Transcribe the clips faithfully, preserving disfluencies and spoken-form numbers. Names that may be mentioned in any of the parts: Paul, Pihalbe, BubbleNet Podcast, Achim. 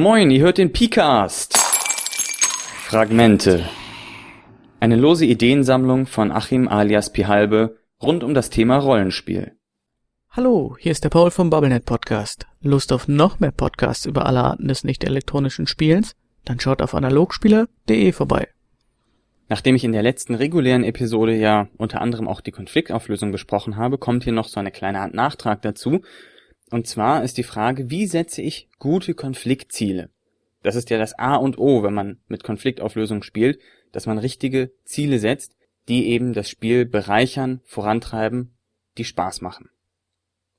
Moin, ihr hört den Picast. Fragmente. Eine lose Ideensammlung von Achim alias Pihalbe rund um das Thema Rollenspiel. Hallo, hier ist der Paul vom BubbleNet Podcast. Lust auf noch mehr Podcasts über alle Arten des nicht elektronischen Spielens? Dann schaut auf analogspieler punkt de vorbei. Nachdem ich in der letzten regulären Episode ja unter anderem auch die Konfliktauflösung besprochen habe, kommt hier noch so eine kleine Art Nachtrag dazu. Und zwar ist die Frage, wie setze ich gute Konfliktziele? Das ist ja das A und O, wenn man mit Konfliktauflösung spielt, dass man richtige Ziele setzt, die eben das Spiel bereichern, vorantreiben, die Spaß machen.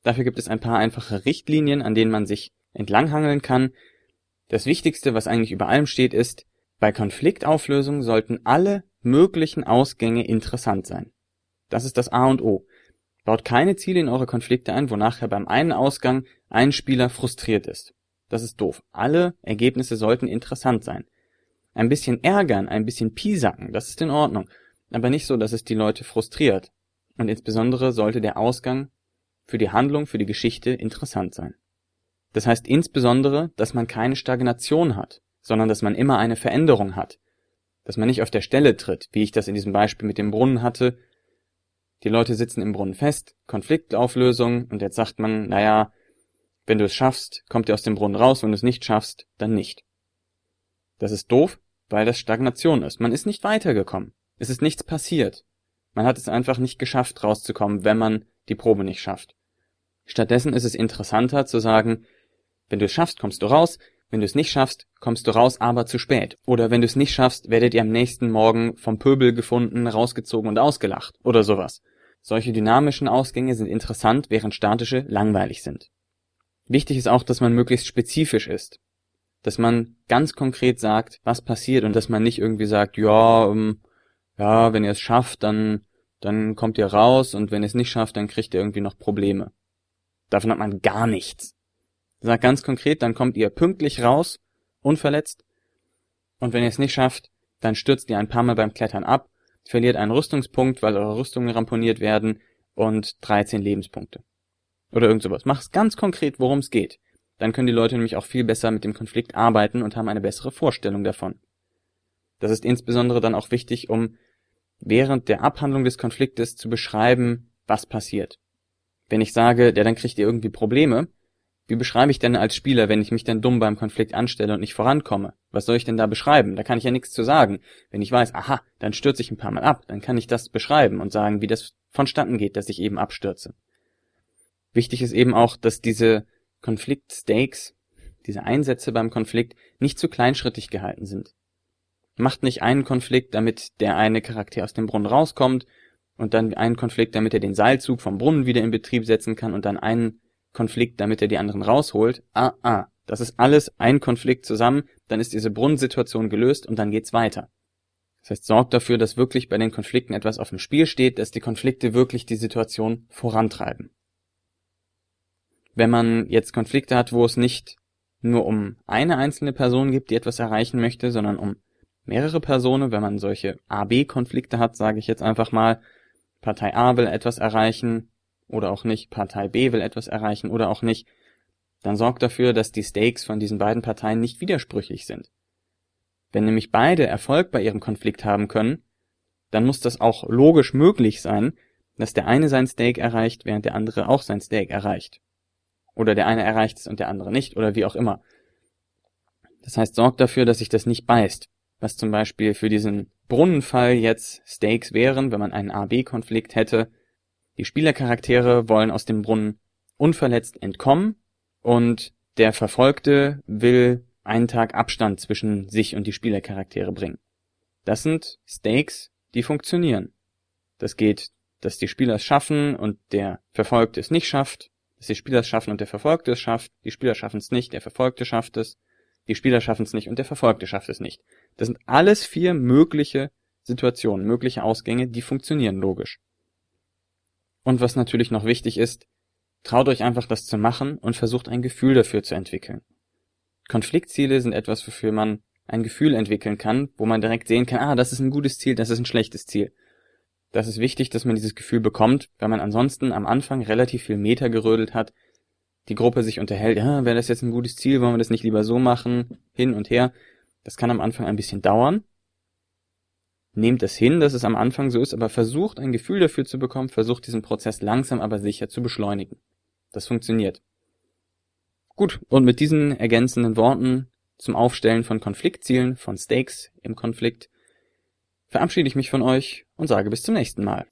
Dafür gibt es ein paar einfache Richtlinien, an denen man sich entlanghangeln kann. Das Wichtigste, was eigentlich über allem steht, ist, bei Konfliktauflösung sollten alle möglichen Ausgänge interessant sein. Das ist das A und O. Baut keine Ziele in eure Konflikte ein, wonach ja beim einen Ausgang ein Spieler frustriert ist. Das ist doof. Alle Ergebnisse sollten interessant sein. Ein bisschen ärgern, ein bisschen piesacken, das ist in Ordnung. Aber nicht so, dass es die Leute frustriert. Und insbesondere sollte der Ausgang für die Handlung, für die Geschichte interessant sein. Das heißt insbesondere, dass man keine Stagnation hat, sondern dass man immer eine Veränderung hat. Dass man nicht auf der Stelle tritt, wie ich das in diesem Beispiel mit dem Brunnen hatte. Die Leute sitzen im Brunnen fest, Konfliktauflösung, und jetzt sagt man, naja, wenn du es schaffst, kommt ihr aus dem Brunnen raus, wenn du es nicht schaffst, dann nicht. Das ist doof, weil das Stagnation ist. Man ist nicht weitergekommen. Es ist nichts passiert. Man hat es einfach nicht geschafft, rauszukommen, wenn man die Probe nicht schafft. Stattdessen ist es interessanter zu sagen, wenn du es schaffst, kommst du raus, wenn du es nicht schaffst, kommst du raus, aber zu spät. Oder wenn du es nicht schaffst, werdet ihr am nächsten Morgen vom Pöbel gefunden, rausgezogen und ausgelacht. Oder sowas. Solche dynamischen Ausgänge sind interessant, während statische langweilig sind. Wichtig ist auch, dass man möglichst spezifisch ist. Dass man ganz konkret sagt, was passiert, und dass man nicht irgendwie sagt, ja, um, ja, wenn ihr es schafft, dann, dann kommt ihr raus, und wenn ihr es nicht schafft, dann kriegt ihr irgendwie noch Probleme. Davon hat man gar nichts. Sagt ganz konkret, dann kommt ihr pünktlich raus, unverletzt, und wenn ihr es nicht schafft, dann stürzt ihr ein paar Mal beim Klettern ab, verliert einen Rüstungspunkt, weil eure Rüstungen ramponiert werden, und dreizehn Lebenspunkte. Oder irgend sowas. Mach es ganz konkret, worum es geht. Dann können die Leute nämlich auch viel besser mit dem Konflikt arbeiten und haben eine bessere Vorstellung davon. Das ist insbesondere dann auch wichtig, um während der Abhandlung des Konfliktes zu beschreiben, was passiert. Wenn ich sage, ja, dann kriegt ihr irgendwie Probleme, wie beschreibe ich denn als Spieler, wenn ich mich dann dumm beim Konflikt anstelle und nicht vorankomme? Was soll ich denn da beschreiben? Da kann ich ja nichts zu sagen. Wenn ich weiß, aha, dann stürze ich ein paar Mal ab, dann kann ich das beschreiben und sagen, wie das vonstatten geht, dass ich eben abstürze. Wichtig ist eben auch, dass diese Konflikt-Stakes, diese Einsätze beim Konflikt, nicht zu kleinschrittig gehalten sind. Macht nicht einen Konflikt, damit der eine Charakter aus dem Brunnen rauskommt, und dann einen Konflikt, damit er den Seilzug vom Brunnen wieder in Betrieb setzen kann, und dann einen Konflikt, damit er die anderen rausholt. Ah, ah, das ist alles ein Konflikt zusammen, dann ist diese Brunnensituation gelöst und dann geht's weiter. Das heißt, sorgt dafür, dass wirklich bei den Konflikten etwas auf dem Spiel steht, dass die Konflikte wirklich die Situation vorantreiben. Wenn man jetzt Konflikte hat, wo es nicht nur um eine einzelne Person gibt, die etwas erreichen möchte, sondern um mehrere Personen, wenn man solche A B Konflikte hat, sage ich jetzt einfach mal, Partei A will etwas erreichen, oder auch nicht, Partei B will etwas erreichen oder auch nicht, dann sorgt dafür, dass die Stakes von diesen beiden Parteien nicht widersprüchlich sind. Wenn nämlich beide Erfolg bei ihrem Konflikt haben können, dann muss das auch logisch möglich sein, dass der eine sein Stake erreicht, während der andere auch sein Stake erreicht. Oder der eine erreicht es und der andere nicht, oder wie auch immer. Das heißt, sorgt dafür, dass sich das nicht beißt, was zum Beispiel für diesen Brunnenfall jetzt Stakes wären, wenn man einen A B Konflikt hätte. Die Spielercharaktere wollen aus dem Brunnen unverletzt entkommen, und der Verfolgte will einen Tag Abstand zwischen sich und die Spielercharaktere bringen. Das sind Stakes, die funktionieren. Das geht, dass die Spieler es schaffen und der Verfolgte es nicht schafft, dass die Spieler es schaffen und der Verfolgte es schafft, die Spieler schaffen es nicht, der Verfolgte schafft es, die Spieler schaffen es nicht und der Verfolgte schafft es nicht. Das sind alles vier mögliche Situationen, mögliche Ausgänge, die funktionieren logisch. Und was natürlich noch wichtig ist, traut euch einfach das zu machen und versucht ein Gefühl dafür zu entwickeln. Konfliktziele sind etwas, wofür man ein Gefühl entwickeln kann, wo man direkt sehen kann, ah, das ist ein gutes Ziel, das ist ein schlechtes Ziel. Das ist wichtig, dass man dieses Gefühl bekommt, weil man ansonsten am Anfang relativ viel Meta gerödelt hat, die Gruppe sich unterhält, ja, wäre das jetzt ein gutes Ziel, wollen wir das nicht lieber so machen, hin und her. Das kann am Anfang ein bisschen dauern. Nehmt es hin, dass es am Anfang so ist, aber versucht, ein Gefühl dafür zu bekommen, versucht, diesen Prozess langsam, aber sicher zu beschleunigen. Das funktioniert. Gut, und mit diesen ergänzenden Worten zum Aufstellen von Konfliktzielen, von Stakes im Konflikt, verabschiede ich mich von euch und sage bis zum nächsten Mal.